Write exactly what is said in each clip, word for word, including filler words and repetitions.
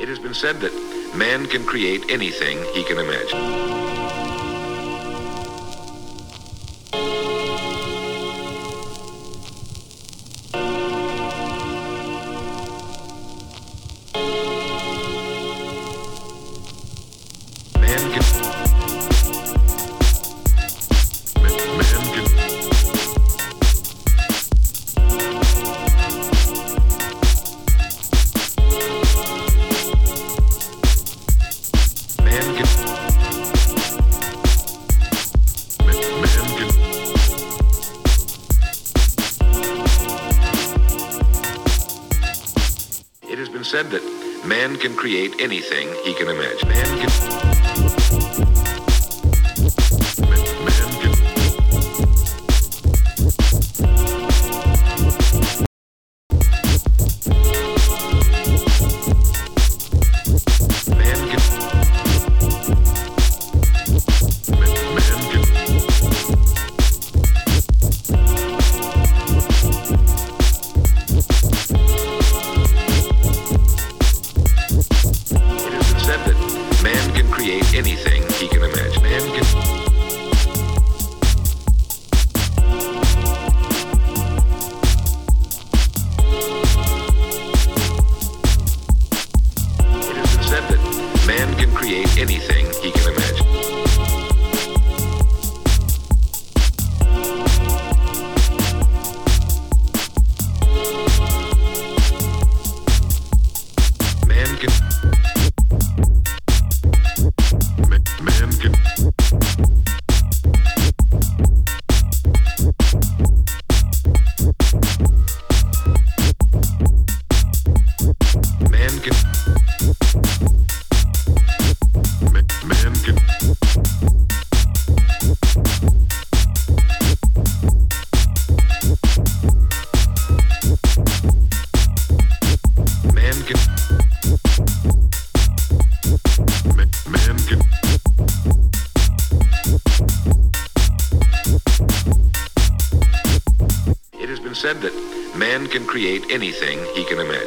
It has been said that man can create anything he can imagine. It has been said that man can create anything he can imagine. Man can... anything he can imagine. Man can... It has been said that man can create anything he can imagine. It has been said that man can create anything he can imagine.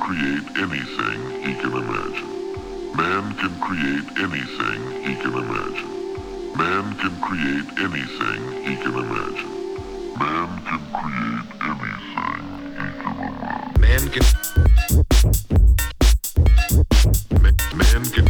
Create anything he can imagine. Man can create anything he can imagine. Man can create anything he can imagine. Man can... Man, man can... Man can... Man, man can...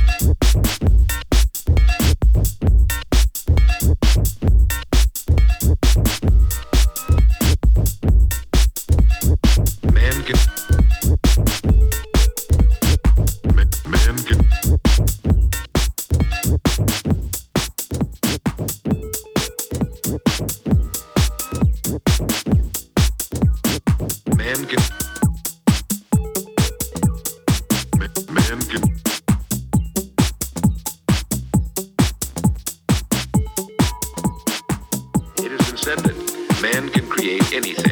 man can create anything.